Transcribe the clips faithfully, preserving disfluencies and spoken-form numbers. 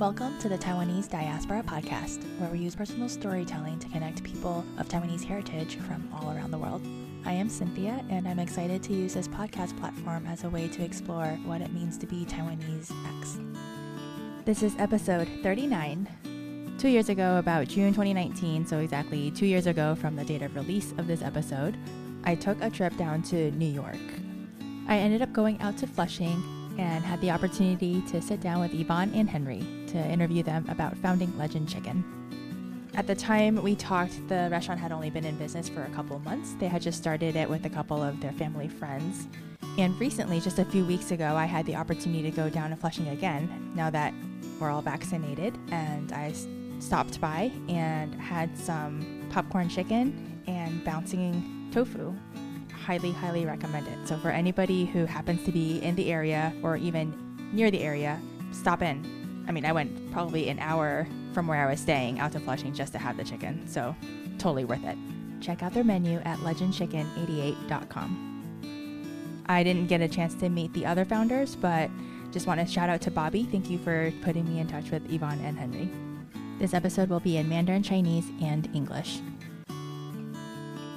Welcome to the Taiwanese Diaspora podcast, where we use personal storytelling to connect people of Taiwanese heritage from all around the world. I am Cynthia, and I'm excited to use this podcast platform as a way to explore what it means to be Taiwanese X. This is episode thirty-nine. Two years ago, about June twenty nineteen, so exactly two years ago from the date of release of this episode, I took a trip down to New York. I ended up going out to Flushing and had the opportunity to sit down with Yvonne and Henry to interview them about founding Legend Chicken. At the time we talked, the restaurant had only been in business for a couple months. They had just started it with a couple of their family friends. And recently, just a few weeks ago, I had the opportunity to go down to Flushing again, now that we're all vaccinated. And I stopped by and had some popcorn chicken and bouncing tofu. Highly, highly recommend it. So for anybody who happens to be in the area or even near the area, stop in. I mean, I went probably an hour from where I was staying out to Flushing just to have the chicken, so totally worth it. Check out their menu at legend chicken eighty-eight dot com. I didn't get a chance to meet the other founders, but just want to shout out to Bobby. Thank you for putting me in touch with Yvonne and Henry. This episode will be in Mandarin Chinese and English.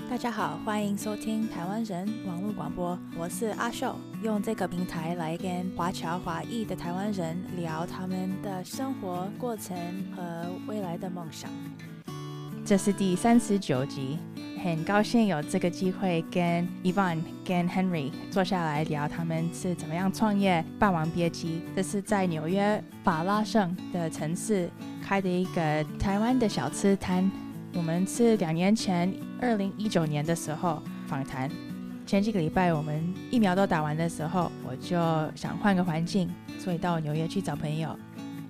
大家好，欢迎收听台湾人网络广播，我是阿秀，用这个平台来跟华侨华裔的台湾人聊他们的生活过程和未来的梦想。这是第三十九集，很高兴有这个机会跟 Yvonne 跟 Henry 坐下来聊他们是怎么样创业霸王别姬。这是在纽约法拉盛的城市开的一个台湾的小吃摊。我们是两年前，二零一九年的时候访谈。前几个礼拜我们疫苗都打完的时候，我就想换个环境，所以到纽约去找朋友。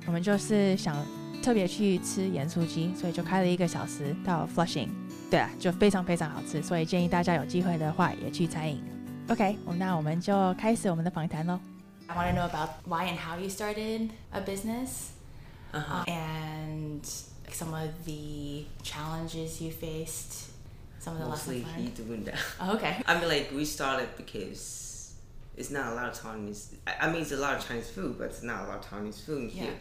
我们就是想特别去吃盐酥鸡，所以就开了一个小时到 Flushing。对啊，就非常非常好吃，所以建议大家有机会的话也去餐饮。OK， 那我们就开始我们的访谈喽。I want to know about why and how you started a business, uh-huh. and some of the challenges you faced, some of the Mostly lessons learned. Oh, okay. I mean, like, we started because it's not a lot of Taiwanese. I mean, it's a lot of Chinese food, but it's not a lot of Taiwanese food yeah. here,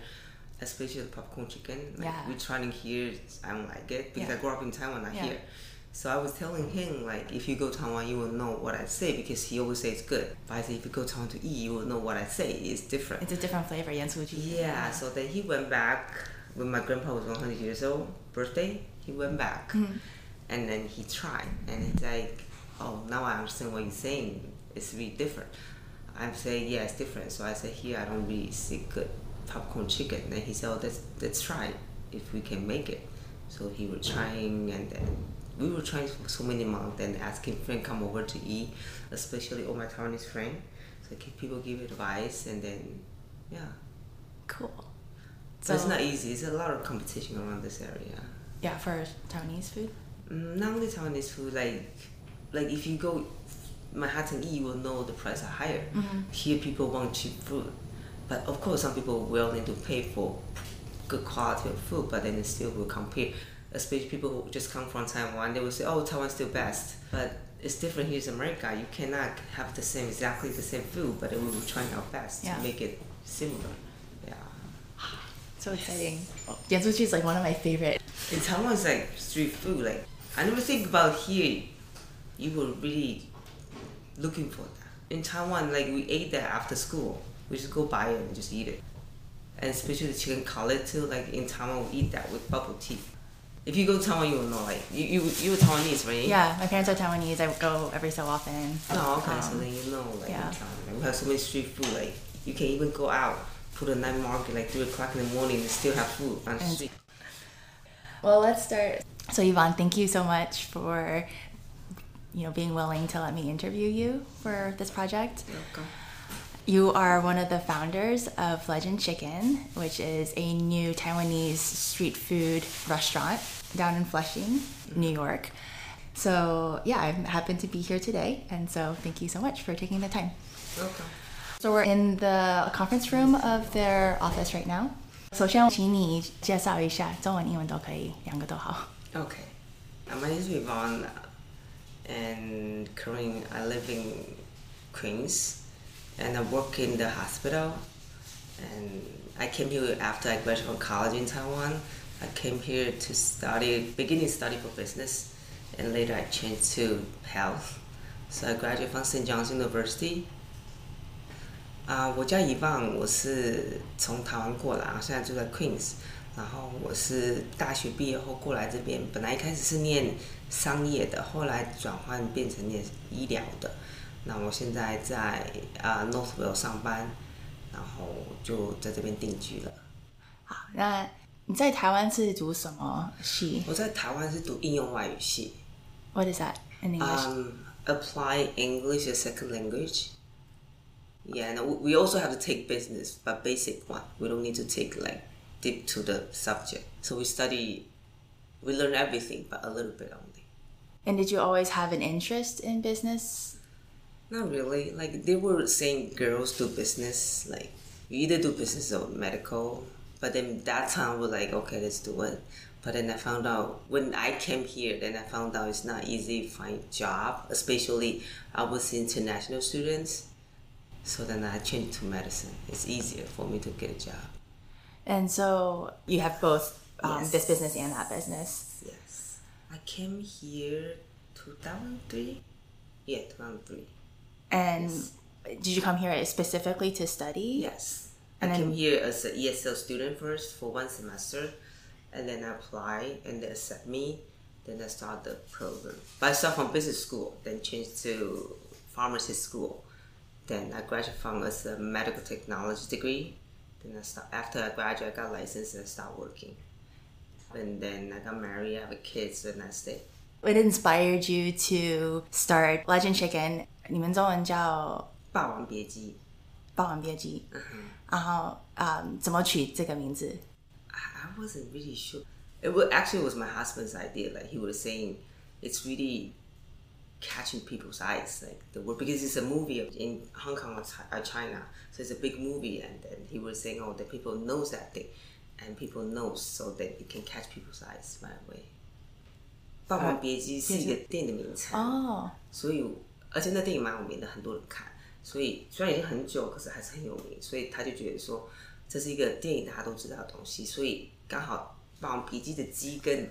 especially the popcorn chicken. Like, yeah. we're trying it here. I don't like it because yeah. I grew up in Taiwan, not yeah. here. So I was telling him, like, if you go to Taiwan, you will know what I say, because he always says it's good. But I say, if you go to Taiwan to eat, you will know what I say. It's different. It's a different flavor, yeah. Yeah, so then he went back. When my grandpa was one hundred years old, birthday, he went back. Mm-hmm. And then he tried. And he's like, oh, now I understand what you're saying. It's really different. I'm saying, yeah, it's different. So I said, here, I don't really see good popcorn chicken. And he said, oh, let's, let's try it if we can make it. So he was trying, and then we were trying for so many months and asking friends come over to eat, especially all my Taiwanese friends. So people give advice, and then, yeah. Cool. So but it's not easy. It's a lot of competition around this area. Yeah, for Taiwanese food? Mm, not only Taiwanese food, like like if you go Manhattan, you will know the prices are higher. Mm-hmm. Here people want cheap food. But of course, some people will need to pay for good quality of food, but then they still will compare. Especially people who just come from Taiwan, they will say, oh, Taiwan's still best. But it's different here in America. You cannot have the same, exactly the same food, but we will try our best yeah. to make it similar. So exciting. Yes. Yanzuchi is like one of my favorite. In Taiwan, it's like street food. Like, I never think about here, you were really looking for that. In Taiwan, like, we ate that after school. We just go buy it and just eat it. And especially the chicken cutlet too. Like, in Taiwan, we eat that with bubble tea. If you go to Taiwan, you will know. Like, you, you, you're Taiwanese, right? Yeah, my parents are Taiwanese. I go every so often. Oh, okay. Um, so then you know, like, yeah. in Taiwan, like, we have so many street food. Like, you can even go out. Put a night market like three o'clock in the morning and still have food on the street. Well, let's start. So Yvonne, thank you so much for, you know, being willing to let me interview you for this project. You're welcome. You are one of the founders of Legend Chicken, which is a new Taiwanese street food restaurant down in Flushing, mm-hmm. New York. So yeah, I happen to be here today, and so thank you so much for taking the time. You're welcome. So we're in the conference room of their office right now. 首先请你介绍一下，中文、英文都可以，两个都好。Okay. My name is Yvonne, and currently I live in Queens, and I work in the hospital, and I came here after I graduated from college in Taiwan. I came here to study, beginning study for business, and later I changed to health. So I graduated from Saint John's University. Uh, 我叫 Yvonne， 我是从台湾过来，然后现在住在 Queens。然后我是大学毕业后过来这边，本来一开始是念商业的，后来转换变成念医疗的。那我现在在啊、uh, Northville 上班，然后就在这边定居了。好，那你在台湾是读什么系？我在台湾是读应用外语系。What is that in English? Um, apply English as a second language. Yeah, and we also have to take business, but basic one. We don't need to take like deep to the subject. So we study, we learn everything, but a little bit only. And did you always have an interest in business? Not really. Like they were saying girls do business, like you either do business or medical. But then that time we're like, okay, let's do it. But then I found out, when I came here, then I found out it's not easy to find a job, especially I was international students. So then I changed to medicine. It's easier for me to get a job. And so you have both um, yes. This business and that business. Yes. I came here two thousand three. Yeah, two thousand three. And yes. Did you come here specifically to study? Yes. And I came here as an E S L student first for one semester. And then I applied and they accept me. Then I started the program. But I started from business school, then changed to pharmacy school. Then I graduated from as a medical technology degree. Then I start, after I graduated, I got licensed and started working. And then I got married, I have kids, and I stayed. What inspired you to start Legend Chicken? 你们中文叫霸王别姬。霸王别姬。然后怎么取这个名字？ I wasn't really sure. It was, actually was my husband's idea. Like he was saying, it's really catching people's eyes, like the word, because it's a movie in Hong Kong or China, so it's a big movie, and then he was saying, oh, the people knows that thing, and people knows, so that it can catch people's eyes right away. 霸王别姬是一个电影的名称哦，所以而且那电影蛮有名的，很多人看，所以虽然已经很久，可是还是很有名，所以他就觉得说这是一个电影大家都知道的东西，所以刚好霸王别姬的姬跟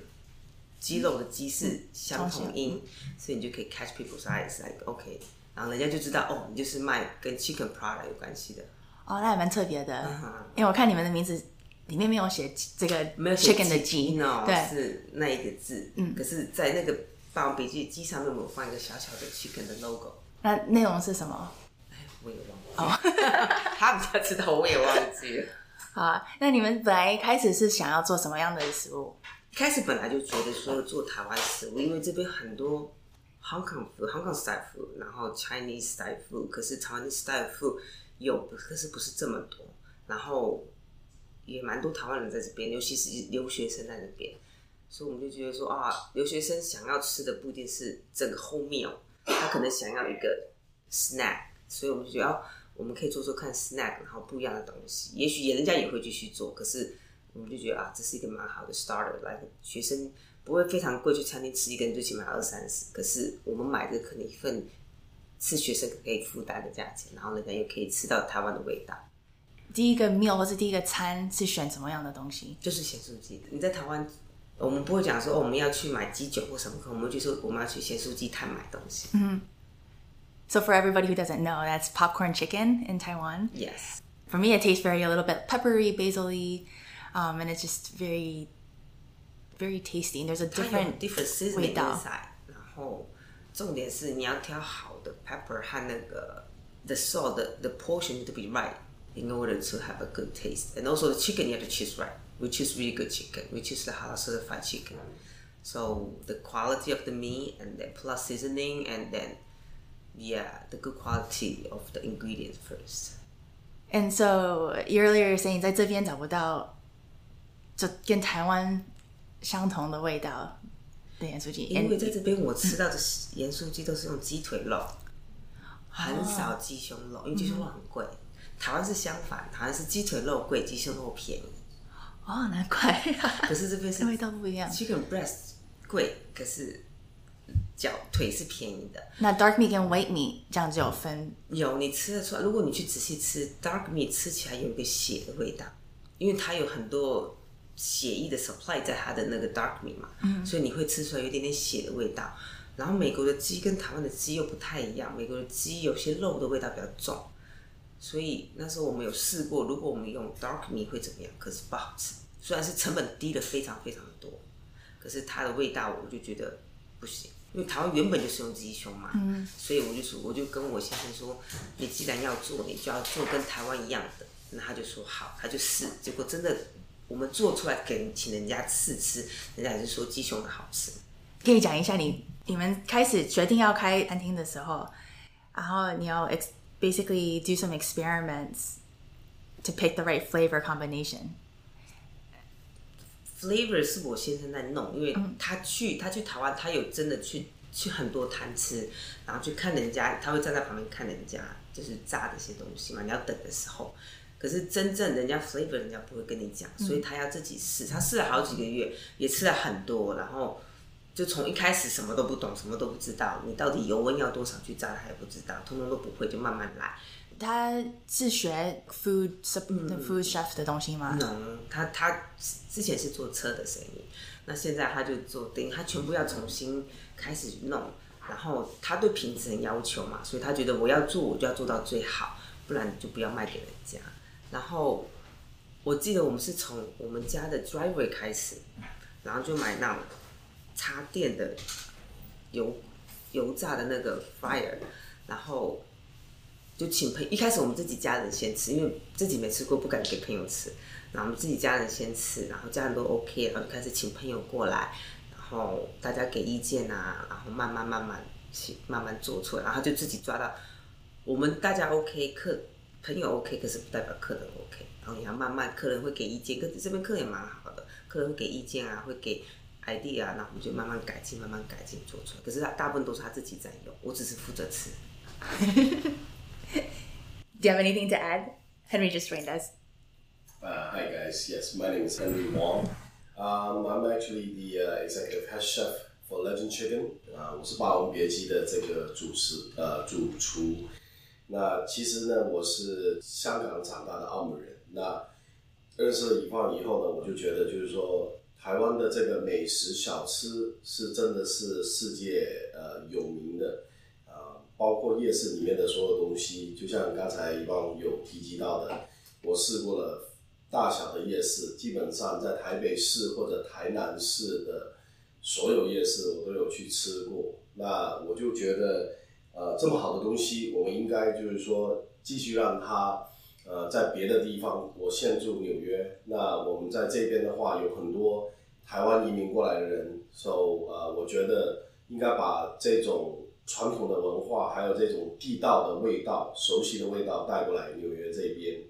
肌肉的肌是相同音，所以你就可以 catch people's eyes like okay， 然后人家就知道哦，你就是卖跟 chicken product 有关系的。哦，那还蛮特别的， uh-huh. 因为我看你们的名字里面没有写这个 chicken 的鸡， no， 对，是那一个字。嗯，可是，在那个霸王别姬鸡上面，我放一个小小的 chicken 的 logo。那内容是什么？哎，我也忘了。哦，他比较知道，我也忘记了。好啊，那你们本来一开始是想要做什么样的食物？开始本来就觉得说做台湾食物，因为这边很多 Hong Kong food, Hong Kong style food， 然后 Chinese style food， 可是 Taiwanese style food 有，可是不是这么多。然后也蛮多台湾人在这边，尤其是留学生在那边，所以我们就觉得说啊，留学生想要吃的不一定是整个 whole meal， 他可能想要一个 snack， 所以我们就觉得、啊、我们可以做做看 snack， 然后不一样的东西，也许人家也会继续做，可是。我们就觉得啊，这是一个蛮好的 starter， 来学生不会非常贵，去餐厅吃一个人最起码二三十，可是我们买的可能一份是学生可以负担的价钱，然后人家又可以吃到台湾的味道。第一个 meal 或是第一个餐是选什么样的东西？就是咸酥鸡。你在台湾，我们不会讲说、哦、我们要去买鸡酒或什么，我们就说我们要去咸酥鸡摊买东西。嗯。So for everybody who doesn't know, that's popcorn chicken in Taiwan. Yes. For me, it tastes very a little bit peppery, basil-y. Um, and it's just very, very tasty. And there's a different, different seasoning inside. 然后重点是你要挑好的 pepper 和那个 the salt, the, the portion to be right in order to have a good taste. And also the chicken you have to choose right. We choose really good chicken. We choose the halal certified chicken. So the quality of the meat and then plus seasoning and then yeah, the good quality of the ingredients first. And so you earlier were saying 在这边找不到。就跟台湾相同的味道的盐酥鸡，因为在这边我吃到的盐酥鸡都是用鸡腿肉，很少鸡胸肉，因为鸡胸肉很贵。台湾是相反，台湾是鸡腿肉贵，鸡胸肉便宜。哦，难怪。可是这边是味道不一样。Chicken breast 贵，可是脚腿是便宜的。那 dark meat 跟 white meat 这样就有分。有，你吃得出来。如果你去仔细吃 dark meat， 吃起来有一个血的味道。因为它有很多血液的 supply 在它的那个 dark meat 嘛，嗯、所以你会吃出来有一点点血的味道。然后美国的鸡跟台湾的鸡又不太一样，美国的鸡有些肉的味道比较重，所以那时候我们有试过，如果我们用 dark meat 会怎么样？可是不好吃，虽然是成本低了非常非常的多，可是它的味道我就觉得不行。 因为台湾原本就是用鸡胸嘛，嗯、所以我就说，我就跟我先生说，你既然要做，你就要做跟台湾一样的。那他就说好，他就试，结果真的，我们做出来给请人家试吃，人家也是说鸡胸的好吃。可以讲一下你你们开始决定要开餐厅的时候，然后你要 ex basically do some experiments to pick the right flavor combination。 Flavor 是我先生在弄，因为他去他去台湾，他有真的去去很多摊吃，然后去看人家，他会站在旁边看人家就是炸的一些东西嘛，你要等的时候。可是真正人家 flavor 人家不会跟你讲，所以他要自己试，他试了好几个月，也吃了很多，然后就从一开始什么都不懂，什么都不知道，你到底油温要多少去炸，他也不知道，通通都不会，就慢慢来。 他是学 food food chef 的东西吗？嗯，他他之前是做车的生意，那现在他就做定，他全部要重新开始弄。然后他对品质很要求嘛，所以他觉得我要做，我就要做到最好，不然就不要卖给人家。然后我记得我们是从我们家的 driveway 开始，然后就买那种插电的油油炸的那个 fryer， 然后。 就请朋友，一开始我们自己家人先吃，因为自己没吃过，不敢给朋友吃。然后我们自己家人先吃，然后家人都 OK， 然后就开始请朋友过来，然后大家给意见啊，然后慢慢慢慢慢慢做出来，然后就自己抓到我们大家 OK， 客朋友 OK， 可是不代表客人 OK。然后你要慢慢，客人会给意见，可是这边客人也蛮好的，客人会给意见啊，会给 idea 啊，然后我们就慢慢改进，慢慢改进做出来。可是他大部分都是他自己在用，我只是负责吃。Do you have anything to add? Henry just joined us. Uh, hi guys, yes, my name is Henry Wong. Um, I'm actually the uh, executive head chef for Legend Chicken. 啊、uh, ，我是霸王别姬的这个主食呃主厨。那其实呢，我是香港长大的澳门人。那认识了Yvonne以后呢，我就觉得就是说，台湾的这个美食小吃是真的是世界呃有名的。 包括夜市里面的所有东西，就像刚才Yvonne有提及到的，我试过了大小的夜市，基本上在台北市或者台南市的所有夜市我都有去吃过。那我就觉得，呃，这么好的东西，我们应该就是说继续让它，呃，在别的地方。我现住纽约，那我们在这边的话，有很多台湾移民过来的人，所以呃，我觉得应该把这种。 传统的文化，还有这种地道的味道、熟悉的味道带过来纽约这边。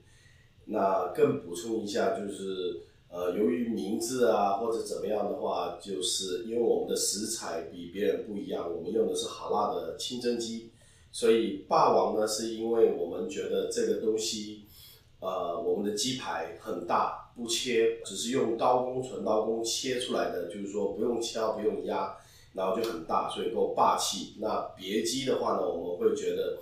那更补充一下，就是呃，由于名字啊或者怎么样的话，就是因为我们的食材比别人不一样，我们用的是好辣的清蒸鸡，所以霸王呢是因为我们觉得这个东西，呃，我们的鸡排很大，不切，只是用刀工、纯刀工切出来的，就是说不用敲，不用压。 然后就很大，所以够霸气。那别鸡的话呢，我们会觉得，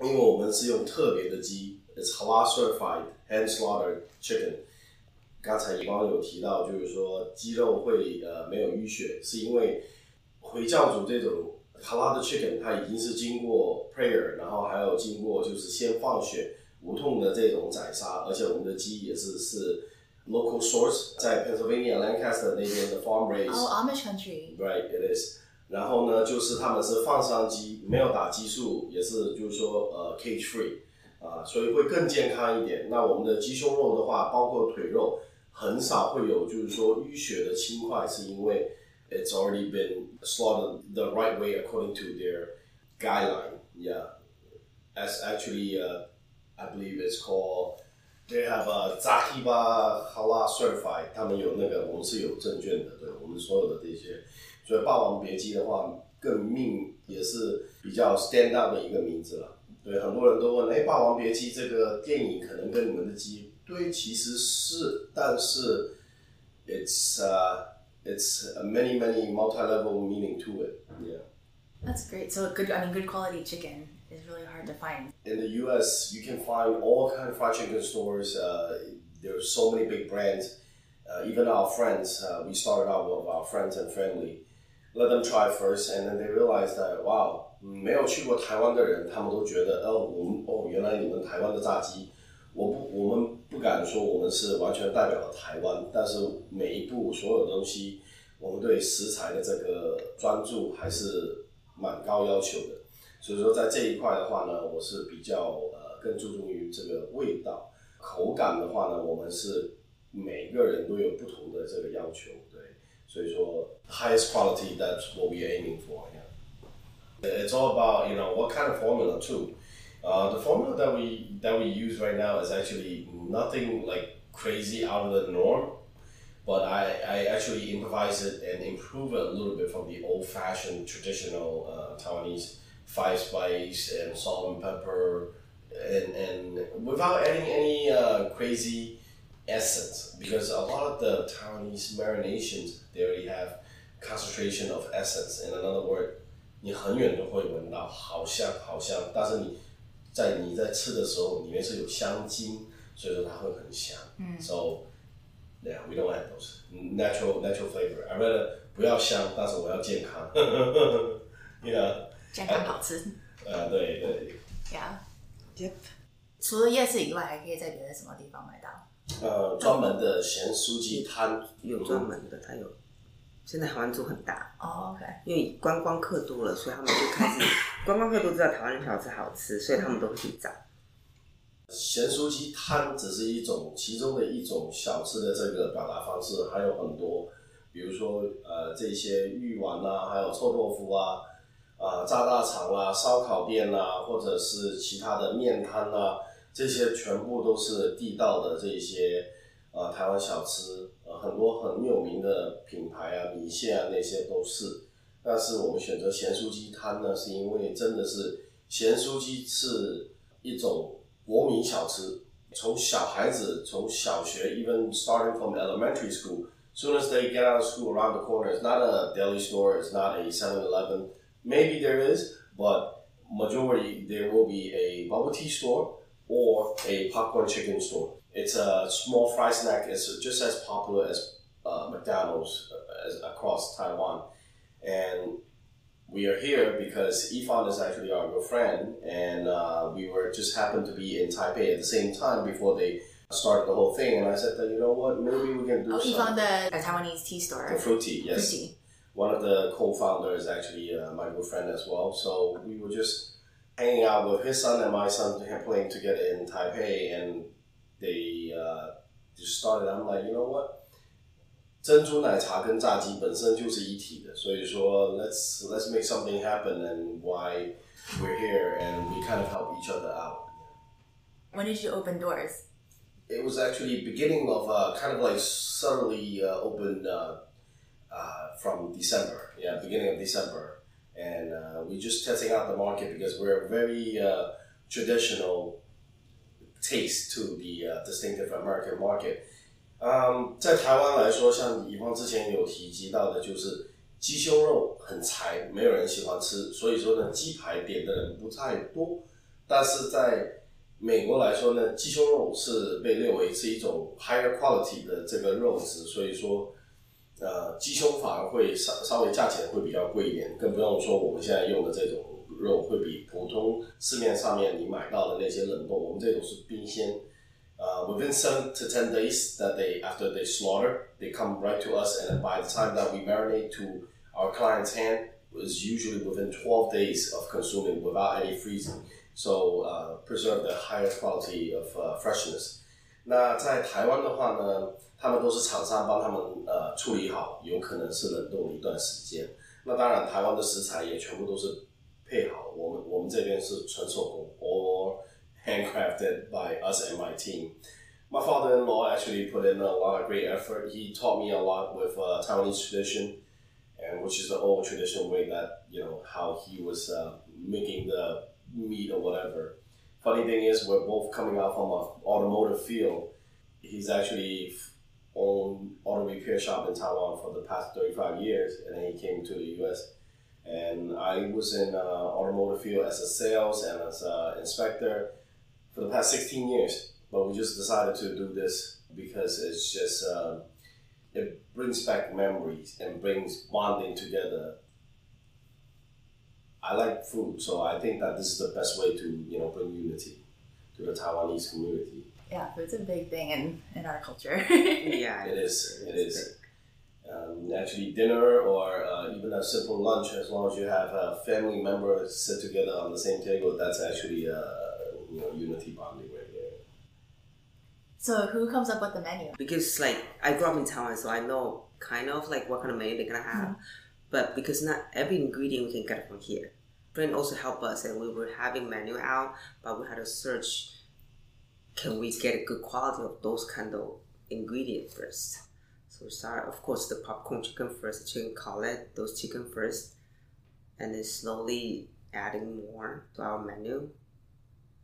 因为我们是用特别的鸡 ，it's halal certified hand slaughtered chicken。刚才Yvonne有提到，就是说鸡肉会呃没有淤血，是因为回教主这种 halal 的 chicken， 它已经是经过 prayer， 然后还有经过就是先放血无痛的这种宰杀，而且我们的鸡也是是。 Local source 在 Pennsylvania Lancaster 那边的 farm raised。哦 ，Amish country。Right, it is。然后呢，就是他们是放上鸡，没有打激素，也是就是说呃 cage free， 啊、呃，所以会更健康一点。那我们的鸡胸肉的话，包括腿肉，很少会有就是说淤血的侵块，是因为 it's already been slaughtered the right way according to their guideline. Yeah, as actually, uh, I believe it's called. They have a Zahiba Halal certified， 他们有那个，我们是有证券的，对我们所有的这些，所以霸王别姬的话，更命也是比较 stand out 的一个名字了。对，很多人都问，哎，霸王别姬这个电影可能跟你们的鸡，对，其实是，但是 it's、uh, it's many many multi-level meaning to it. Yeah. That's great. So good. I mean, good quality chicken. It's really hard to find. In the U S, you can find all kind of fried chicken stores. Uh, there are so many big brands. Uh, even our friends, uh, we started out with our friends and family. Let them try first, and then they realized that, wow, 没有去过台湾的人，他们都觉得，哦，我们哦，原来你们台湾的炸鸡，我不，我们不敢说我们是完全代表了台湾，但是每一步所有的东西，我们对食材的这个专注还是蛮高要求的。所以说，在这一块的话呢，我是比较呃更注重于这个味道、口感的话呢，我们是每个人都有不同的这个要求，对。So it's highest quality, that's what we're aiming for, yeah. It's all about, you know, what kind of formula too. Uh, the formula that we that we use right now is actually nothing like crazy out of the norm, but I, I actually improvise it and improve it a little bit from the old-fashioned traditional uh, Taiwanese five spice and salt and pepper, and, and without adding any uh, crazy essence, because a lot of the Taiwanese marinations, they already have concentration of essence. In another word, 你很远都会闻到，好香好香，但是你在你在吃的时候，里面是有香精，所以说它会很香。嗯。So, yeah, we don't have those natural natural flavor. I rather 不要香，但是我要健康。Yeah. 健康好吃。啊，对对。Yeah. Yep. 除了夜市以外，还可以在别的什么地方买到？ 呃，专门的咸酥鸡摊有专门的，它有。现在台湾做很大哦， OK， 因为观光客多了，所以他们就开始观光客都知道台湾的小吃好吃，所以他们都会去找。咸酥鸡摊只是一种其中的一种小吃的这个表达方式，还有很多，比如说呃这些芋丸啊，还有臭豆腐啊，啊、呃、炸大肠啊，烧烤店啊，或者是其他的面摊啊。 这些全部都是地道的这些，呃，台湾小吃，呃，很多很有名的品牌啊，米线啊那些都是。但是我们选择咸酥鸡摊呢，是因为真的是咸酥鸡是一种国民小吃，从小孩子从小学 ，even starting from elementary school, soon as they get out of school, around the corner, it's not a deli store, it's not a seven eleven, maybe there is, but majority there will be a bubble tea store. Or a popcorn chicken store. It's a small fry snack. It's just as popular as uh, McDonald's as across Taiwan. And we are here because Yifan is actually our good friend, and uh, we were just happened to be in Taipei at the same time before they started the whole thing. And I said that, you know what, maybe we can do oh, something. Yifan, the Taiwanese tea store. The fruit tea, yes. Fruit tea. One of the co-founders actually uh, my good friend as well. So we were just hanging out with his son and my son playing together in Taipei, and they uh, just started. I'm like, you know what? 珍珠奶茶跟炸鸡本身就是一体的，所以说 let's let's make something happen, and why we're here, and we kind of help each other out. When did you open doors? It was actually beginning of uh, kind of like suddenly uh, opened uh, uh, from December. Yeah, beginning of December. And uh, we're just testing out the market because we're very uh, traditional taste to the uh, distinctive American market. Um, 在台湾来说，像以方之前有提及到的，就是鸡胸肉很柴，没有人喜欢吃，所以说呢，鸡排点的人不太多。但是在美国来说呢，鸡胸肉是被列为是一种 higher quality 的这个肉质，所以说。 呃，鸡胸反而会稍稍微价钱会比较贵一点，更不用说我们现在用的这种肉会比普通市面上面你买到的那些冷冻，我们这种是冰鲜。呃 ，within seven to ten days that they after they slaughter, they come right to us, and by the time that we marinate to our client's hand is usually within twelve days of consuming without any freezing, so uh, preserve the highest quality of uh, freshness. 那在台湾的话呢，他们都是厂商帮他们呃处理好，有可能是冷冻一段时间。那当然，台湾的食材也全部都是配好，我们我们这边是纯手工 ，all handcrafted by us and my team. My father-in-law actually put in a lot of great effort. He taught me a lot with uh, Taiwanese tradition, and which is the old traditional way that you know how he was uh, making the meat or whatever. Funny thing is, we're both coming out from an automotive field. He's actually owned auto repair shop in Taiwan for the past thirty-five years, and then he came to the U S. And I was in uh, automotive field as a sales and as an inspector for the past sixteen years. But we just decided to do this because it's just uh, it brings back memories and brings bonding together. I like food, so I think that this is the best way to, you know, bring unity to the Taiwanese community. Yeah, food's a big thing in, in our culture. Yeah, it is. It is. Um, actually, dinner or uh, even a simple lunch, as long as you have a family member sit together on the same table, that's actually uh, you know, unity bonding right there. So who comes up with the menu? Because like I grew up in Taiwan, so I know kind of like what kind of menu they're gonna have. Mm-hmm. But because not every ingredient we can get from here. Brent also helped us, and we were having menu out, but we had to search, can we get a good quality of those kind of ingredients first? So we started, of course, the popcorn chicken first, the chicken cutlet, those chicken first, and then slowly adding more to our menu.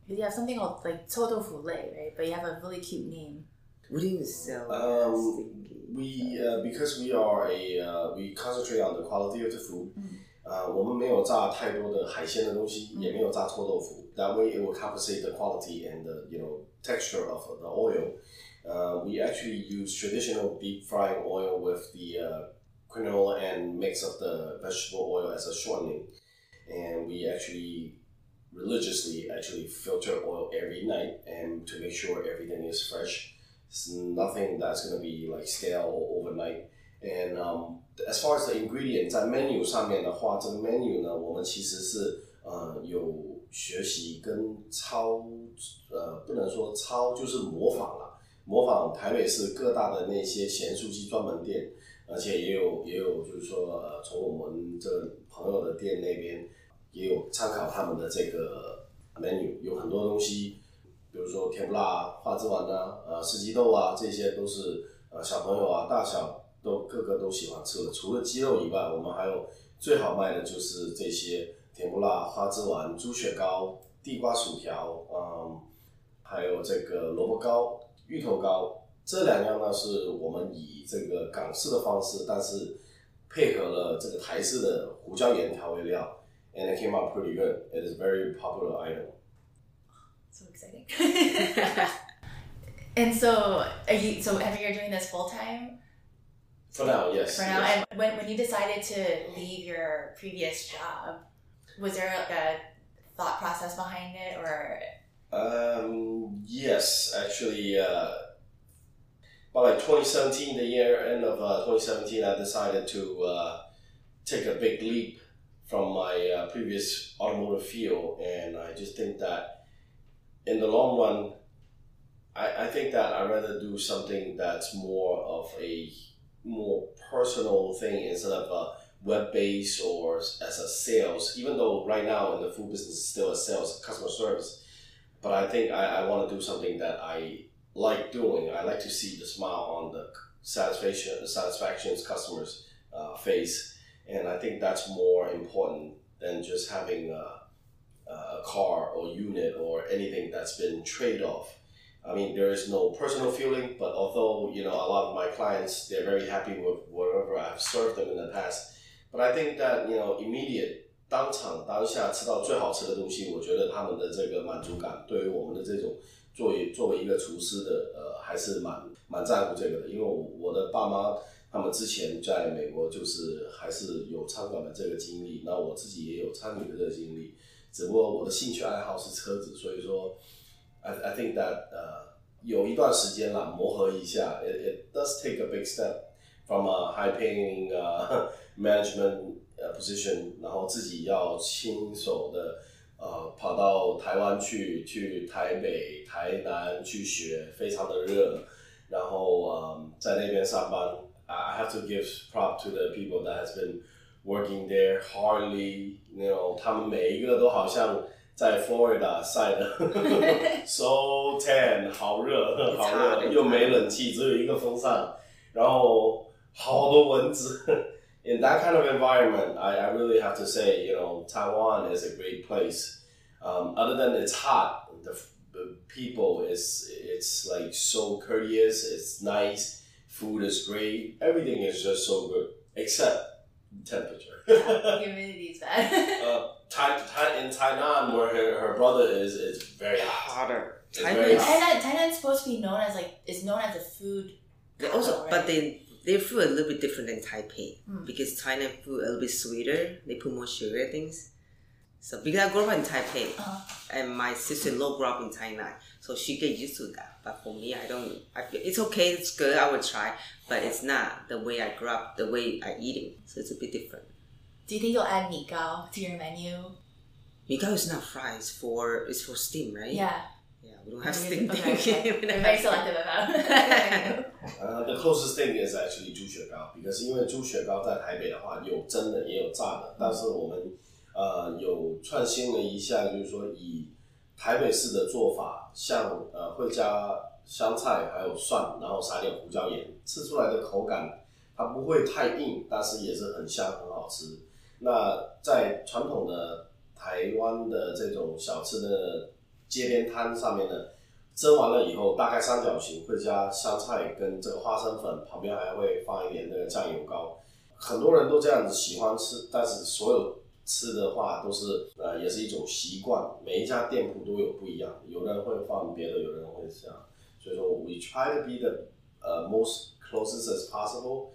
You have something called like tofu lei, right? But you have a really cute name. What do you sell? Um, we uh, because we are a uh, we concentrate on the quality of the food. Mm-hmm. Uh, mm-hmm. That way it will compensate the quality and the, you know, texture of the oil. Uh, we actually use traditional deep frying oil with the uh, quinoa and mix of the vegetable oil as a shortening, and we actually religiously actually filter oil every night and to make sure everything is fresh. It's nothing that's going to be like stale or overnight. And um, as far as the ingredients, on menu 上面的话, 这个 menu 呢, 我们其实是, 呃, 有学习跟抄, 呃, 不能说抄, 就是模仿了, 模仿台北市各大的那些咸酥鸡专门店, 而且也有, 也有就是说, 呃, 从我们这朋友的店那边, 也有参考他们的这个 menu, 有很多东西, 比如说甜不辣啊, 花枝丸啊, 呃, 四季豆啊, 这些都是, 呃, 小朋友啊, 大小都各个都喜欢吃的 除了鸡肉以外, 我们还有最好卖的就是这些甜不辣, 花枝丸, 猪血糕, 地瓜薯条, 嗯, 还有这个萝卜糕, 芋头糕, 这两样呢, 是我们以这个港式的方式, 但是配合了这个台式的胡椒盐调味料, and it came out pretty good. It is a very popular item. So exciting. And so, are you, so Henry, you're doing this full time? For now, yes. For now, yes. And when, when you decided to leave your previous job, was there like a thought process behind it, or? Um. Yes, actually, uh, by like twenty seventeen, the year end of uh, twenty seventeen, I decided to uh, take a big leap from my uh, previous automotive field, and I just think that in the long run, I, I think that I'd rather do something that's more of a more personal thing instead of a web-based or as a sales, even though right now in the food business is still a sales, customer service. But I think I, I want to do something that I like doing. I like to see the smile on the satisfaction, the satisfaction's customer's uh, face. And I think that's more important than just having a, a car or unit or anything that's been trade-off. I mean, there is no personal feeling, but although, you know, a lot of my clients, they're very happy with whatever I've served them in the past. But I think that, you know, immediate, 当场当下吃到最好吃的东西, 我觉得他们的这个满足感, 对于我们的这种作为, 作为一个厨师的, 呃, 还是蛮, 蛮在乎这个的, 因为我的爸妈, 他们之前在美国就是, 还是有餐馆的这个经历, 那我自己也有餐饮的这个经历, 只不过我的兴趣爱好是车子, 所以说, I, I think that uh, 有一段时间啦, 磨合一下, it, it does take a big step from a high-paying uh, management uh, position, 然后自己要亲手的 uh, 跑到台湾去, 去台北, 台南, 去学, 非常的热, 然后, um, 在那边上班, I have to give prop to the people that has been working there hardly, you know, 他们每一个都好像 在 Florida side, so tan, 好热, 好热, 又没冷气, 只有一个风扇, 然后好多蚊子. In that kind of environment, I, I really have to say, you know, Taiwan is a great place. Um, other than it's hot, the, the people is it's like so courteous, it's nice, food is great, everything is just so good, except temperature. Yeah, humidity is bad. uh, In Tainan, where her, her brother is, it's very hot. Hotter. Thailand, Thailand, Thailand is supposed to be known as like it's known as a food. They also, right? But they their food a little bit different than Taipei mm. because Thailand food a little bit sweeter. They put more sugar things. So because I grew up in Taipei, uh-huh. and my sister-in-law grew up in Thailand, so she get used to that. But for me, I don't. I feel it's okay. It's good. I would try, but it's not the way I grew up. The way I eat it, so it's a bit different. Do you think you'll add mee gao to your menu? Mee gao is not fried. It's for it's for steam, right? Yeah. Yeah, we don't have steam. Okay, okay. We're very selective about it. uh, the closest thing is actually 猪血糕 because 因为猪血糕在台北的话有蒸的也有炸的，但是我们。呃，有创新了一下，就是说以台北市的做法，像呃会加香菜，还有蒜，然后撒点胡椒盐，吃出来的口感它不会太硬，但是也是很香，很好吃。那在传统的台湾的这种小吃的街边摊上面呢，蒸完了以后，大概三角形会加香菜跟这个花生粉，旁边还会放一点那个酱油膏。很多人都这样子喜欢吃，但是所有吃的话都是呃也是一种习惯，每一家店铺都有不一样，有人会放别的，有人会这样。所以说 ，we try to be the、uh, most closest as possible.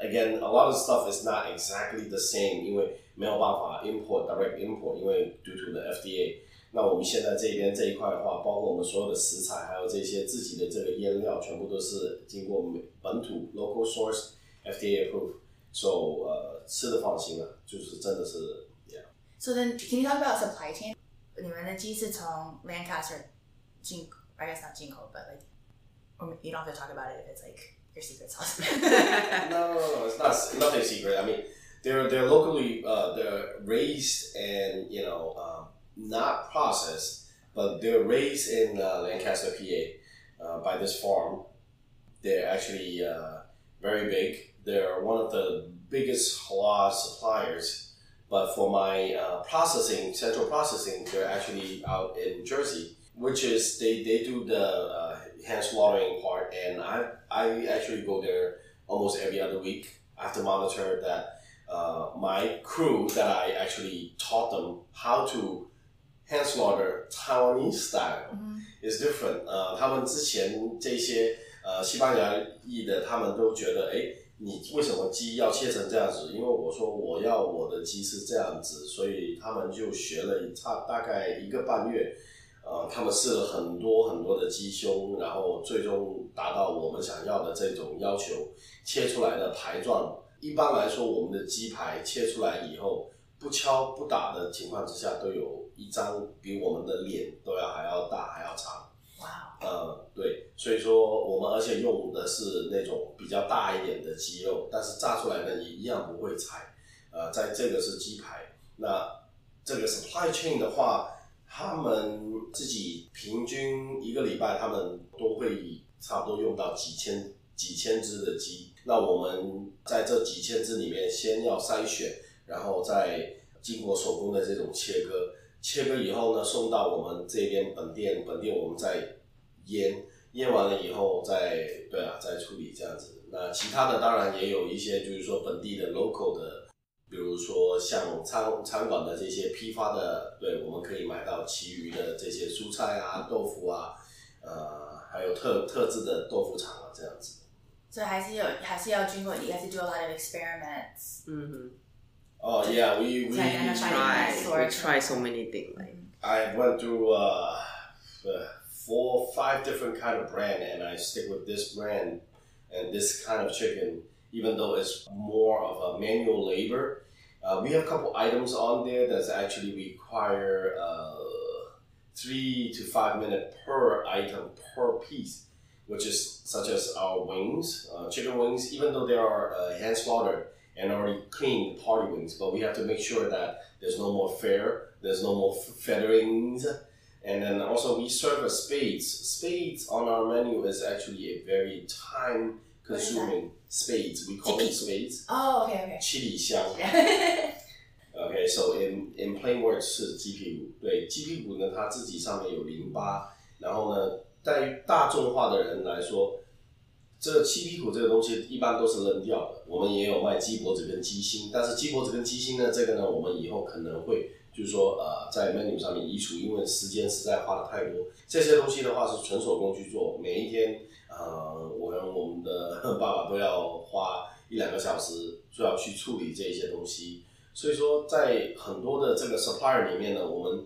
Again, a lot of stuff is not exactly the same， 因为没有办法 import direct import， 因为 due to the F D A。那我们现在这边这一块的话，包括我们所有的食材，还有这些自己的这个腌料，全部都是经过本土 local source F D A approved。So, uh, 吃的放心啊，就是真的是 yeah. So then, can you talk about supply chain? 你们的鸡是从 Lancaster 进 I guess not 进口 but like you don't have to talk about it if it's like your secret sauce. no, no, no, it's not nothing secret. I mean, they're they're locally uh, they're raised and you know um, not processed, but they're raised in uh, Lancaster, P A, uh, by this farm. They're actually uh, very big. They're one of the biggest halal suppliers, but for my uh, processing, central processing, they're actually out in Jersey, which is they, they do the uh, hand slaughtering part, and I I actually go there almost every other week. I have to monitor that uh, my crew that I actually taught them how to hand slaughter Taiwanese style mm-hmm. is different. Uh, 他们之前这些呃西班牙裔的，他们都觉得哎。你为什么鸡要切成这样子？因为我说我要我的鸡是这样子，所以他们就学了差大概一个半月，呃，他们试了很多很多的鸡胸，然后最终达到我们想要的这种要求，切出来的排状。一般来说，我们的鸡排切出来以后，不敲不打的情况之下，都有一张比我们的脸都要还要大还要长。哇、wow. 呃，对，所以说我们而且用的是那种比较大一点的鸡肉，但是炸出来呢也一样不会柴。呃，在这个是鸡排，那这个 supply chain 的话，他们自己平均一个礼拜他们都会差不多用到几千几千只的鸡。那我们在这几千只里面先要筛选，然后再经过手工的这种切割。切割以后呢，送到我们这边本店，本店我们再腌，腌完了以后再对啊，再处理这样子。那其他的当然也有一些，就是说本地的 local 的，比如说像餐餐馆的这些批发的，对，我们可以买到其余的这些蔬菜啊、豆腐啊，呃，还有特特制的豆腐肠啊这样子。所以还是有，还是要经过，你还是 do a lot of experiments。嗯哼。Oh yeah, we we try we try so many things. Like I went through uh, four five different kind of brand, and I stick with this brand and this kind of chicken, even though it's more of a manual labor. Uh, we have a couple items on there that's actually require uh, three to five minutes per item per piece, which is such as our wings, uh, chicken wings, even though they are uh, hand slaughtered. And already cleaned party wings, but we have to make sure that there's no more fare, there's no more featherings, and then also we serve a spades. Spades on our menu is actually a very time-consuming spades. We call it spades. Oh, okay, okay. 七里香. Okay, so in in plain words 是鸡屁股。对，鸡屁股呢，它自己上面有淋巴，然后呢，对于大众化的人来说。这鸡屁股这个东西一般都是扔掉的，我们也有卖鸡脖子跟鸡心，但是鸡脖子跟鸡心呢，这个呢，我们以后可能会就是说呃在 menu 上面移除，因为时间实在花的太多。这些东西的话是纯手工去做，每一天呃我跟我们的爸爸都要花一两个小时就要去处理这些东西。所以说在很多的这个 supplier 里面呢，我们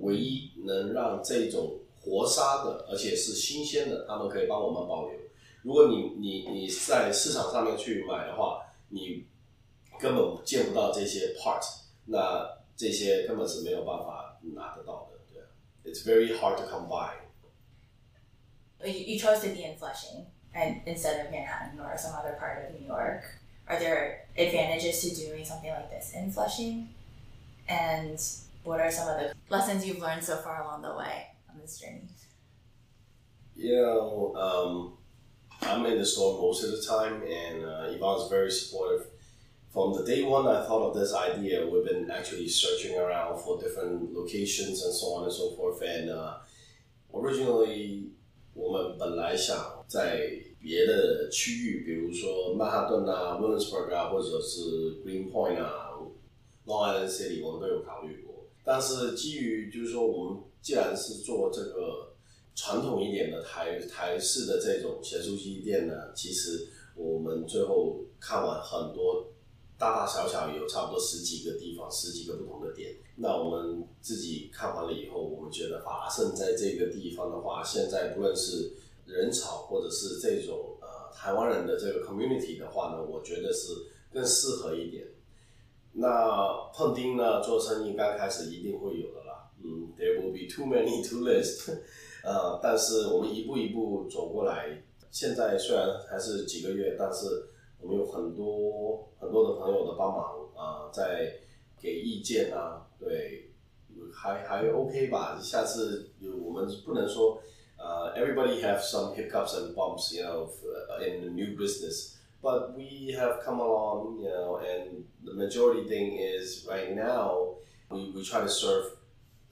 唯一能让这种活杀的而且是新鲜的，他们可以帮我们保留。如果你你你在市场上面去买的话，你根本见不到这些 part， 那这些根本是没有办法拿得到的，对啊。It's very hard to come by. You, you chose to be in Flushing, and instead of Manhattan or some other part of New York. Are there advantages to doing something like this in Flushing? And what are some of the lessons you've learned so far along the way on this journey? You know, um, I'm in the store most of the time, and uh, Yvonne's very supportive. From the day one I thought of this idea, we've been actually searching around for different locations and so on and so forth. And uh, originally, 我们本来想在别的区域，比如说曼哈顿啊、Williamsburg 啊，或者是 Greenpoint 啊、Long Island City， 我们都有考虑过。但是基于就是说，我们既然是做这个传统一点的台台式的这种咸酥鸡店呢，其实我们最后看完很多。大大小小有差不多十几个地方，十几个不同的点。那我们自己看完了以后，我们觉得法胜在这个地方的话，现在不论是人潮或者是这种呃台湾人的这个 community 的话呢，我觉得是更适合一点。那碰钉呢，做生意刚开始一定会有的啦，嗯 ，there will be too many to list， 呃，但是我们一步一步走过来，现在虽然还是几个月，但是。我们有很多很多的朋友的帮忙啊、呃，在给意见啊，对，还还 OK 吧。下次我们不能说，呃、uh, ，everybody have some hiccups and bumps, you know, in the new business, but we have come along, you know, and the majority thing is right now we we try to serve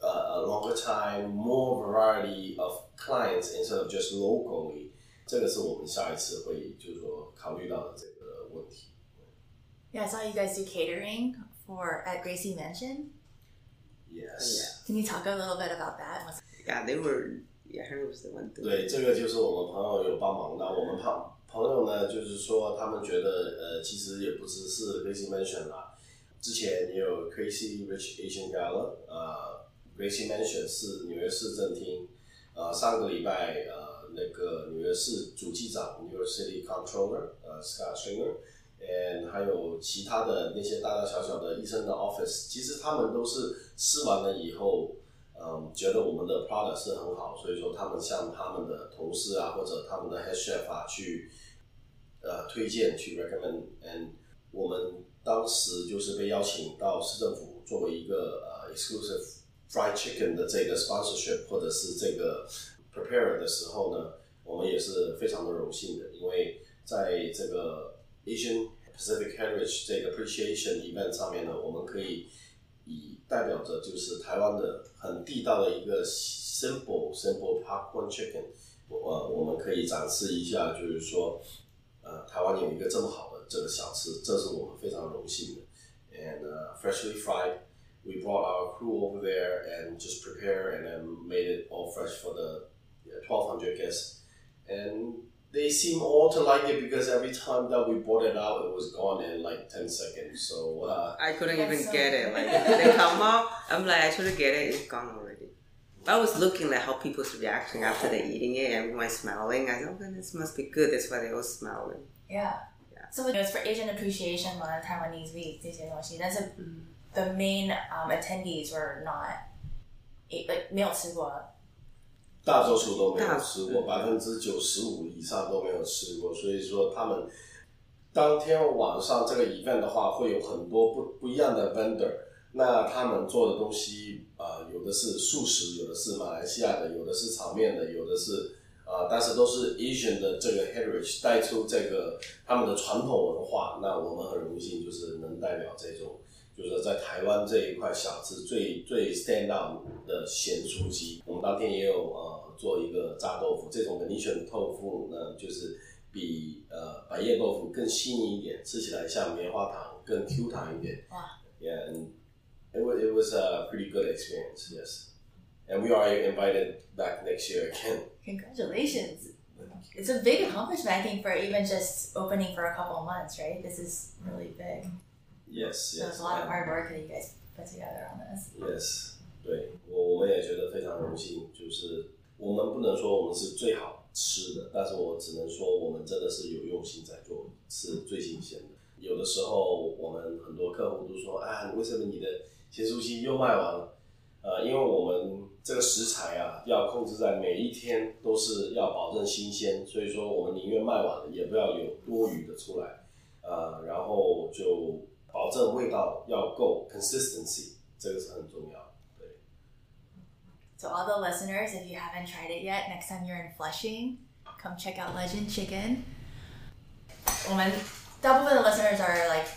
uh, a longer time, more variety of clients instead of just locally. 这个是我们下一次会就是说考虑到的这个问题。Yeah, I saw you guys do catering for at Gracie Mansion. Yes. Can you talk a little bit about that? Yeah, they were. Yeah, Henry was the one. 对，这个就是我们朋友有帮忙的。我们朋朋友呢，就是说他们觉得呃，其实也不只是 Gracie Mansion 啦，之前也有 Crazy Rich Asian Gala， 呃 ，Gracie Mansion 是纽约市政厅，呃，上个礼拜呃。那个纽约市主计长 New York City Comptroller 呃 Scott Stringer， and 还有其他的那些大大小小的医生的 office， 其实他们都是试完了以后，嗯，觉得我们的 product 是很好，所以说他们向他们的同事啊或者他们的 head chef 啊去呃推荐去 recommend，and 我们当时就是被邀请到市政府作为一个呃 exclusive fried chicken 的这个 sponsorship 或者是这个。prepare 的时候呢，我们也是非常的荣幸的，因为在这个 Asian Pacific Heritage 这个 Appreciation Event 上面呢，我们可以以代表着就是台湾的很地道的一个 simple simple popcorn chicken， 呃，我们可以展示一下，就是说，呃，台湾有一个这么好的这个小吃，这是我们非常荣幸的。And、uh, freshly fried, we brought our crew over there and just prepare and then made it all fresh for the twelve hundred guests, and they seem all to like it because every time that we brought it out, it was gone in like ten seconds. So uh, I couldn't even so get it. Like they come out, I'm like I shouldn't get it. It's gone already. I was looking at how people's reaction after they're eating it. Everyone smiling. I thought, oh, this must be good. That's why they all smiling. Yeah. Yeah. So it was for Asian Appreciation Month, Taiwanese Week. That's a, the main um, attendees were not like 没有吃过。大多数都没有吃过，百分之九十五以上都没有吃过，所以说他们当天晚上这个 event 的话，会有很多不不一样的 vendor， 那他们做的东西，呃，有的是素食，有的是马来西亚的，有的是炒面的，有的是呃，但是都是 Asian 的这个 heritage 带出这个他们的传统文化，那我们很荣幸就是能代表这种。就是在台湾这一块小吃最最 stand out 的咸酥鸡，我们当天也有呃做一个炸豆腐，这种的你选豆腐呢，就是比呃百叶豆腐更细腻一点，吃起来像棉花糖，更 Q 弹一点。哇！也 it, w- it was a pretty good experience, yes. And we are invited back next year again. Congratulations. It's a big accomplishment, I think, for even just opening for a couple of months, right? This is really big. Yes, yes. So there's a lot of hard work that you guys put together on this. Yes. 对，我们也觉得非常荣幸，就是我们不能说我们是最好吃的，但是我只能说我们真的是有用心在做，是最新鲜的。有的时候我们很多客户都说啊，为什么你的咸酥鸡又卖完了？呃，因为我们这个食材啊要控制在每一天都是要保证新鲜，所以说我们宁愿卖完了也不要有多余的出来啊，然后就保证味道要够 consistency， 这个是很重要。 So all the listeners, if you haven't tried it yet, next time you're in Flushing, come check out Legend Chicken. 我们大部分的 listeners are like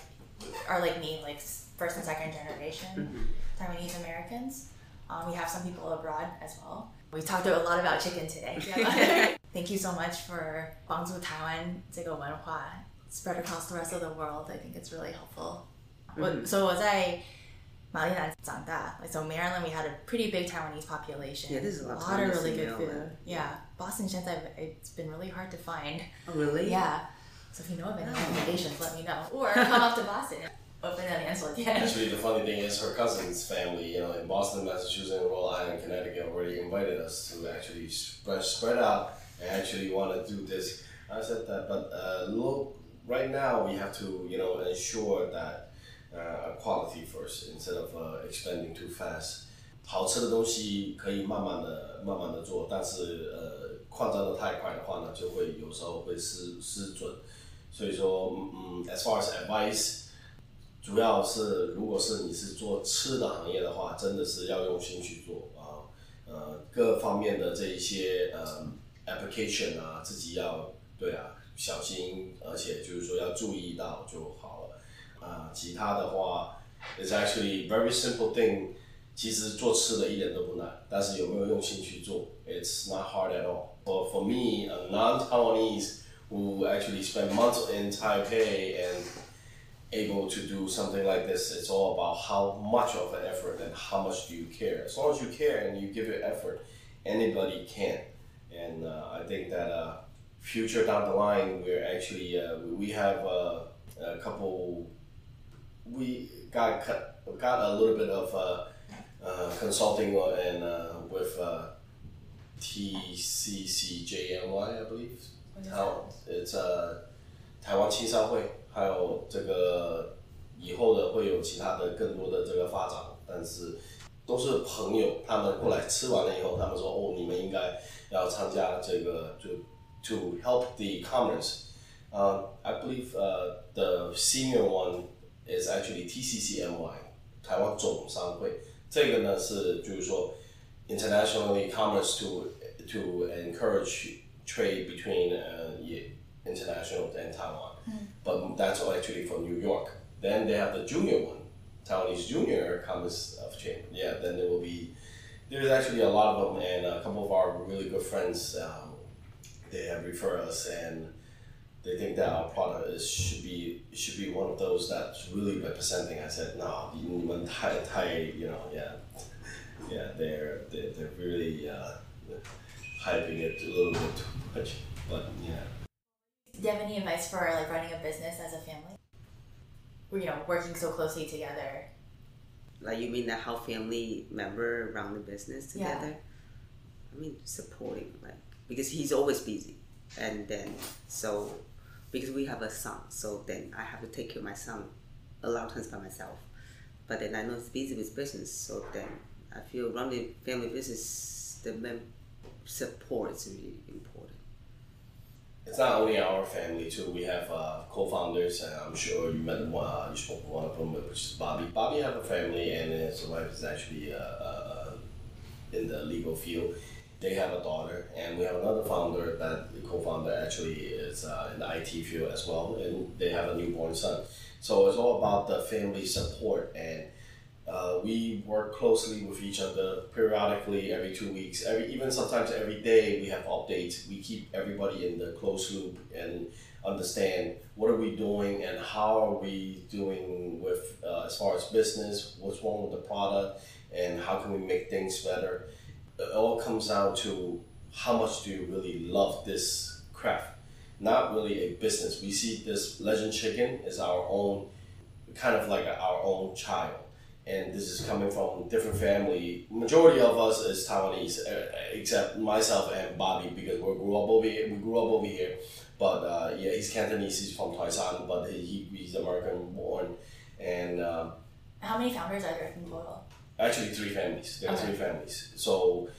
are like me, like first and second generation Taiwanese Americans. Um, we have some people abroad as well. We talked a lot about chicken today. Yeah. Thank you so much for 帮助台湾这个文化 spread across the rest of the world. I think it's really helpful. Mm-hmm. So 我在 like, so Maryland, we had a pretty big Taiwanese population. Yeah, there's a lot, a lot of really good Maryland. Food. Yeah. yeah. Boston, it's been really hard to find. Oh, really? Yeah. So if you know of any recommendations, let me know. Or come up to Boston. Open an answer again. Actually, the funny thing is her cousin's family, you know, in Boston, Massachusetts, Rhode Island, Connecticut, already invited us to actually spread, spread out and actually want to do this. I said that, but uh, look, right now we have to, you know, ensure that Uh, quality first instead of uh, expanding too fast. 好吃的东西可以慢慢的慢慢的做，但是呃，扩张的太快的话呢，就会有时候会失失准。所以说，嗯 as far as advice， 主要是如果是你是做吃的行业的话，真的是要用心去做啊。呃，各方面的这一些呃 application 啊，自己要对啊小心，而且就是说要注意到就好了。 Uh, 其他的话 it's actually very simple thing. 其实做吃的一点都不难，但是有没有用心去做 it's not hard at all. But for me, a non-Taiwanese who actually spent months in Taipei and able to do something like this, it's all about how much of an effort and how much do you care. As long as you care and you give your effort, anybody can. And uh, I think that uh, future down the line, we're actually uh, we have uh, a couple. We got got a little bit of uh, uh, consulting and uh, with uh, T J C C N Y, I believe. How it's uh, Taiwan 青商会，还有这个以后的会有其他的更多的这个发展，但是都是朋友，他们过来吃完了以后，他们说哦，你们应该要参加这个， to to help the commerce. Uh, I believe uh, the senior one. Is actually T C C N Y, Taiwan 总商会. 这个呢是就是说 internationally commerce to to encourage trade between uh, international and Taiwan. Mm. But that's all actually from New York. Then they have the junior one, Taiwanese Junior Commerce of Chamber. Yeah, then there will be there's actually a lot of them, and a couple of our really good friends um, they have referred us and. They think that our product is, should be should be one of those that's really representing. I said, no, you know, yeah, yeah, they're they're, they're really uh, hyping it a little bit too much, but yeah. Do you have any advice for like running a business as a family? You know, working so closely together. Like you mean that how family member run the business together? Yeah. I mean, supporting like because he's always busy, and then so. Because we have a son, so then I have to take care of my son a lot of times by myself. But then I know it's busy with business, so then I feel running family business, the mem- support is really important. It's not only our family too. We have uh, co-founders, and I'm sure you met one. Uh, you spoke with one of them, which is Bobby. Bobby has a family, and his wife is actually uh, uh, in the legal field. They have a daughter, and we have another founder that the co-founder actually is uh, in the I T field as well, and they have a newborn son. So it's all about the family support, and uh, we work closely with each other periodically, every two weeks, every even sometimes every day we have updates. We keep everybody in the close loop and understand what are we doing and how are we doing with uh, as far as business, what's wrong with the product, and how can we make things better. It all comes down to how much do you really love this craft, not really a business. We see this Legend Chicken as our own, kind of like our own child. And this is coming from different family. Majority of us is Taiwanese, except myself and Bobby, because we grew up over here. We grew up over here, but uh, yeah, he's Cantonese. He's from Taiwan, but he he's American born. And um, how many founders are there in total? Actually, three families. There are okay. three families. So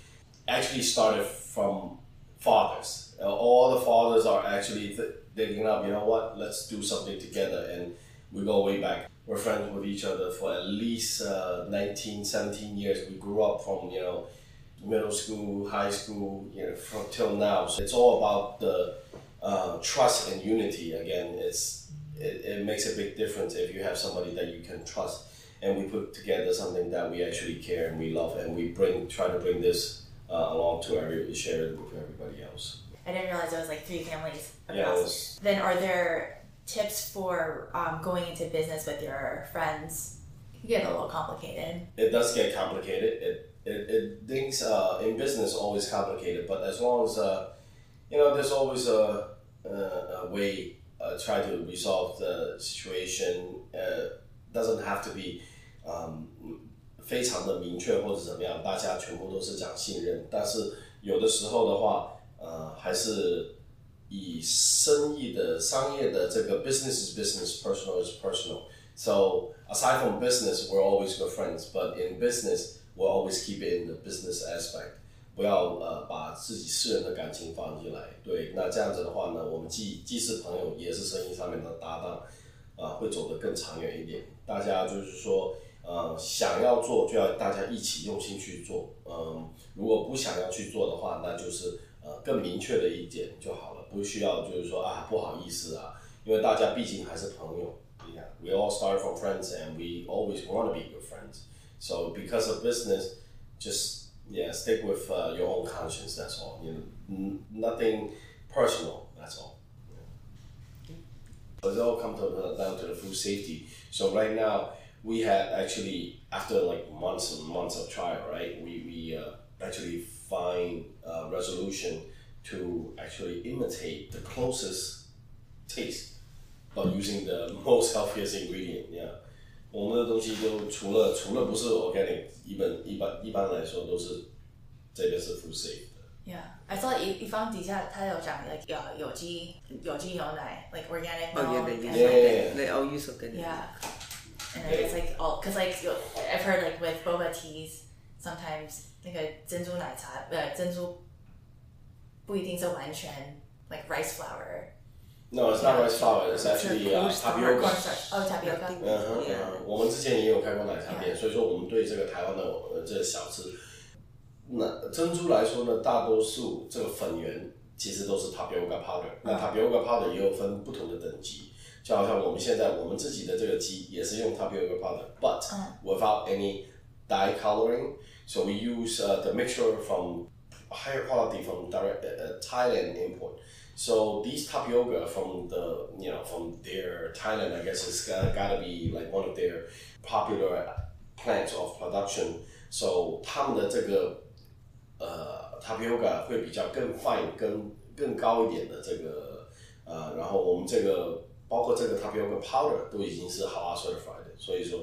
actually, started from fathers. All the fathers are actually th- thinking up. You know what? Let's do something together, and we go way back. We're friends with each other for at least uh, nineteen, seventeen years. We grew up from, you know, middle school, high school, you know, from till now. So it's all about the uh, trust and unity. Again, it's it, it makes a big difference if you have somebody that you can trust. And we put together something that we actually care and we love, and we bring try to bring this uh, along to everybody, share it with everybody else. I didn't realize there was like three families across. Yeah, it was, then are there tips for um, going into business with your friends? It can get a little complicated. It does get complicated. It it, it things uh, in business always complicated, but as long as uh, you know, there's always a, a, a way uh, try to resolve the situation. Uh, doesn't have to be um 非常的明确或者怎么样，大家全部都是讲信任，但是有的时候的话，呃，还是。以生意的商业的这个 business is business, personal is personal. So aside from business, we're always good friends, but in business, we'll always keep it in the business aspect. 不要呃把自己私人的感情放进来。对，那这样子的话呢，我们既既是朋友，也是生意上面的搭档，啊、呃，会走得更长远一点。大家就是说，呃，想要做就要大家一起用心去做。嗯、呃，如果不想要去做的话，那就是。呃，更明确的一点就好了，不需要就是说啊，不好意思啊，因为大家毕竟还是朋友。Yeah, we all start from friends, and we always want to be good friends. So because of business, just yeah, stick with uh, your own conscience. That's all. You know, nothing personal. That's all. Yeah. But it all comes down to the food safety. So right now we had actually after like months and months of trial, right? We we uh, actually. Find uh, resolution to actually imitate the closest taste, but using the most healthiest ingredient. Yeah, 我们的东西就除了除了不是 organic， 一般一般一般来说都是这个是 food safe 的。Yeah, I saw Yvonne底下他有讲 like 有有机有机牛奶 like organic milk. Oh yeah, they use yeah, yeah. They all use organic. Yeah, and I guess like all because like I've heard like with boba teas sometimes. 那个珍珠奶茶，呃，珍珠不一定是完全 like rice flour. No, it's not rice flour. It's actually uh, tapioca. Oh, tapioca. 嗯嗯嗯，我们之前也有开过奶茶店， yeah. 所以说我们对这个台湾的呃这个小吃，那珍珠来说呢，大多数这个粉圆其实都是 tapioca powder、嗯。那 tapioca powder 也有分不同的等级，就好像我们现在我们自己的这个鸡也是用 tapioca powder，but、嗯、without any dye coloring. So we use uh, the mixture from higher quality from direct uh, Thailand import. So these tapioca from the you know from their Thailand, I guess it's gotta, gotta be like one of their popular plants of production. So 他们的这个呃 tapioca 会比较更 fine 更更高一点的这个呃，然后我们这个包括这个 tapioca powder 都已经是 halal certified 的，所以说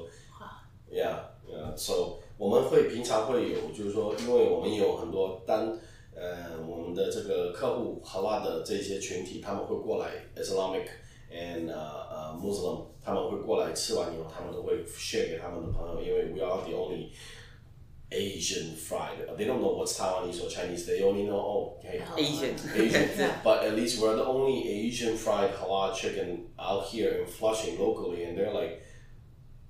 yeah yeah so。我们会平常会有，就是说，因为我们也有很多单，呃，我们的这个客户halal的这些群体，他们会过来 Islamic and 呃、uh, 呃、uh, Muslim， 他们会过来吃完以后，他们都会 share 给他们的朋友，因为 we are the only Asian fried. They don't know what's Taiwanese or Chinese. They only know oh okay, Asian Asian. But at least we're the only Asian fried halal chicken out here in Flushing locally, and they're like,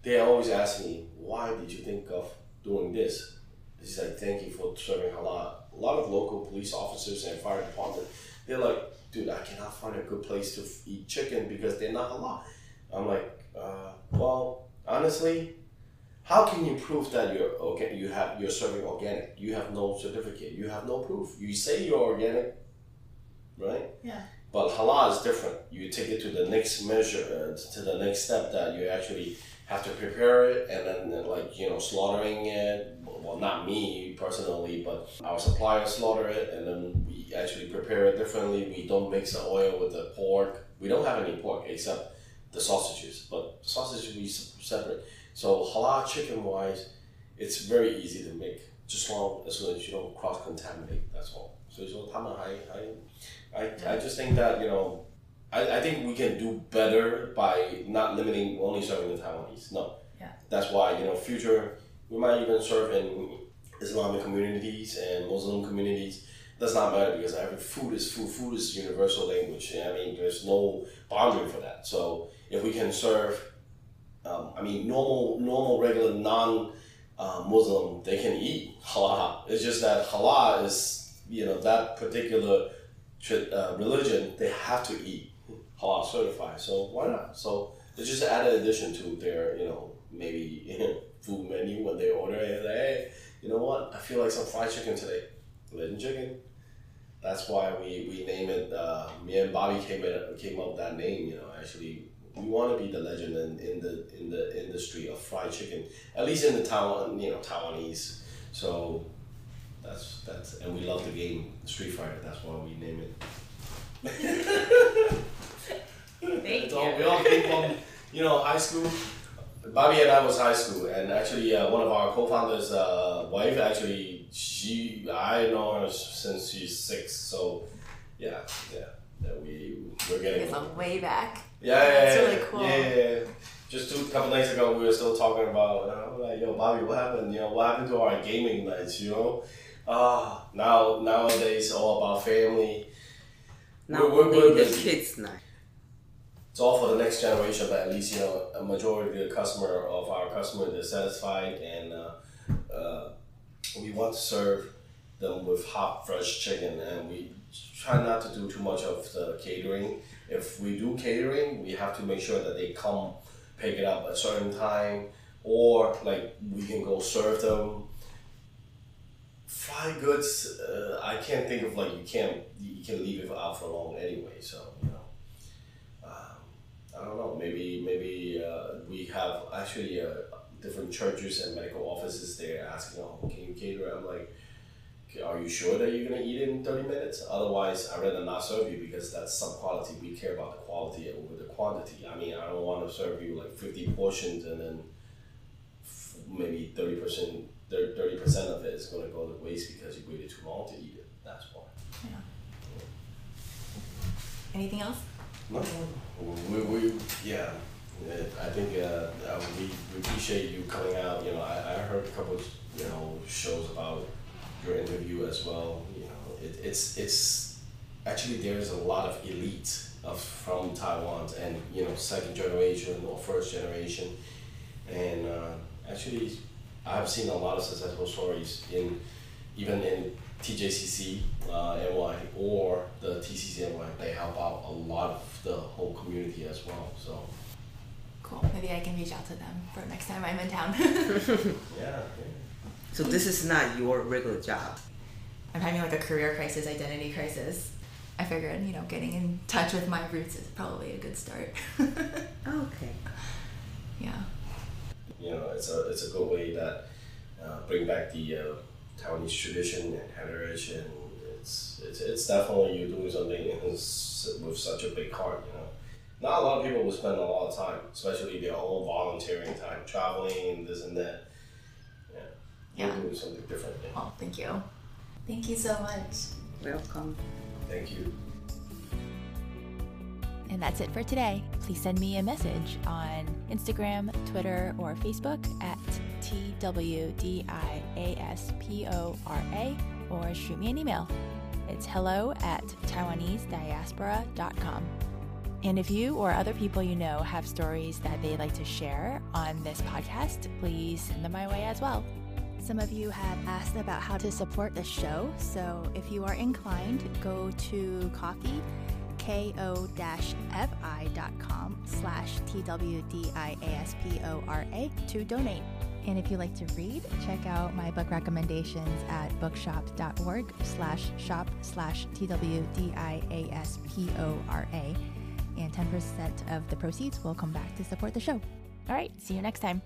they always ask me, why did you think of doing this? He's like, thank you for serving halal. A lot of local police officers and fire department, they're like, dude, I cannot find a good place to f- eat chicken because they're not halal. I'm like, uh, well, honestly, how can you prove that you're okay? You have you're serving organic. You have no certificate. You have no proof. You say you're organic, right? Yeah. But halal is different. You take it to the next measure, uh, to the next step, that you actually have to prepare it, and then, then like, you know, slaughtering it. Well, not me personally, but our suppliers slaughter it, and then we actually prepare it differently. We don't mix the oil with the pork. We don't have any pork except the sausages, but the sausages we separate. So halal chicken wise, it's very easy to make, just long as long as you don't cross contaminate. That's all. So so I, I, I just think that, you know, I, I think we can do better by not limiting only serving the Taiwanese. No, yeah. That's why, you know, future we might even serve in Islamic communities and Muslim communities. Does not matter, because every food is food. Food is universal language. I mean, there's no boundary for that. So if we can serve, um, I mean, normal, normal, regular, non-Muslim, uh, they can eat halal. It's just that halal is, you know, that particular uh, religion, they have to eat halal certified. So why not? So it's just an added addition to their, you know, maybe you know, food menu when they order it. Like, hey, you know what? I feel like some fried chicken today. Legend Chicken. That's why we, we name it, uh, me and Bobby came in, came up with that name, you know. Actually, we want to be the legend in, in the in the industry of fried chicken, at least in the Taiwan, you know, Taiwanese. So that's that's and we love the game Street Fighter. That's why we name it. Thank so you. We all came from, you know, high school. Bobby and I was high school, and actually uh, one of our co-founders' uh, wife actually. She, I know her since she's six, so yeah, yeah, that we we're getting from way back. Yeah, yeah, that's yeah, really cool. Yeah, yeah, yeah. Just two couple nights ago, we were still talking about. I was like, "Yo, Bobby, what happened? You know, what happened to our gaming nights? You know, ah, uh, now nowadays all about family. Now we're, we're, we're busy. The kids night. It's all for the next generation, but at least, you know, a majority of the customer of our customers is satisfied and. Uh, uh, We want to serve them with hot, fresh chicken, and we try not to do too much of the catering. If we do catering, we have to make sure that they come pick it up at a certain time, or like we can go serve them. Fried goods, uh, I can't think of like you can't you can leave it out for long anyway. So you know, um, I don't know. Maybe maybe uh, we have actually a. different churches and medical offices there asking, oh, can you cater? I'm like, are you sure that you're going to eat it in thirty minutes? Otherwise, I'd rather not serve you, because that's some quality. We care about the quality over the quantity. I mean, I don't want to serve you like fifty portions and then f- maybe thirty percent, thirty percent of it is going to go to waste because you waited too long to eat it. That's why. Yeah. Yeah. Anything else? No. We, we, yeah. I think uh, we appreciate you coming out. You know, I, I heard a couple of, you know, shows about your interview as well. You know, it, it's it's actually there's a lot of elite of from Taiwan, and you know, second generation or first generation, and uh, actually I've seen a lot of successful stories in even in T J C C uh, N Y or the T C C N Y. They help out a lot of the whole community as well. So. Cool. Maybe I can reach out to them for next time I'm in town. Yeah. So this is not your regular job. I'm having like a career crisis, identity crisis. I figured, you know, getting in touch with my roots is probably a good start. Okay. Yeah. You know, it's a it's a good way that uh, bring back the uh, Taiwanese tradition and heritage, and it's it's it's definitely you doing something with such a big heart, you know. Not a lot of people will spend a lot of time, especially their own volunteering time, traveling and this and that. Yeah. Yeah. We're doing something different. Yeah. Oh, thank you. Thank you so much. Welcome. Thank you. And that's it for today. Please send me a message on Instagram, Twitter, or Facebook at T W D I A S P O R A, or shoot me an email. It's hello at Taiwanese Diaspora dot com. And if you or other people you know have stories that they'd like to share on this podcast, please send them my way as well. Some of you have asked about how to support the show, so if you are inclined, go to coffee, ko-fi.com slash T-W-D-I-A-S-P-O-R-A to donate. And if you like to read, check out my book recommendations at bookshop.org slash shop slash T W D I A S P O R A. And ten percent of the proceeds will come back to support the show. All right, see you next time.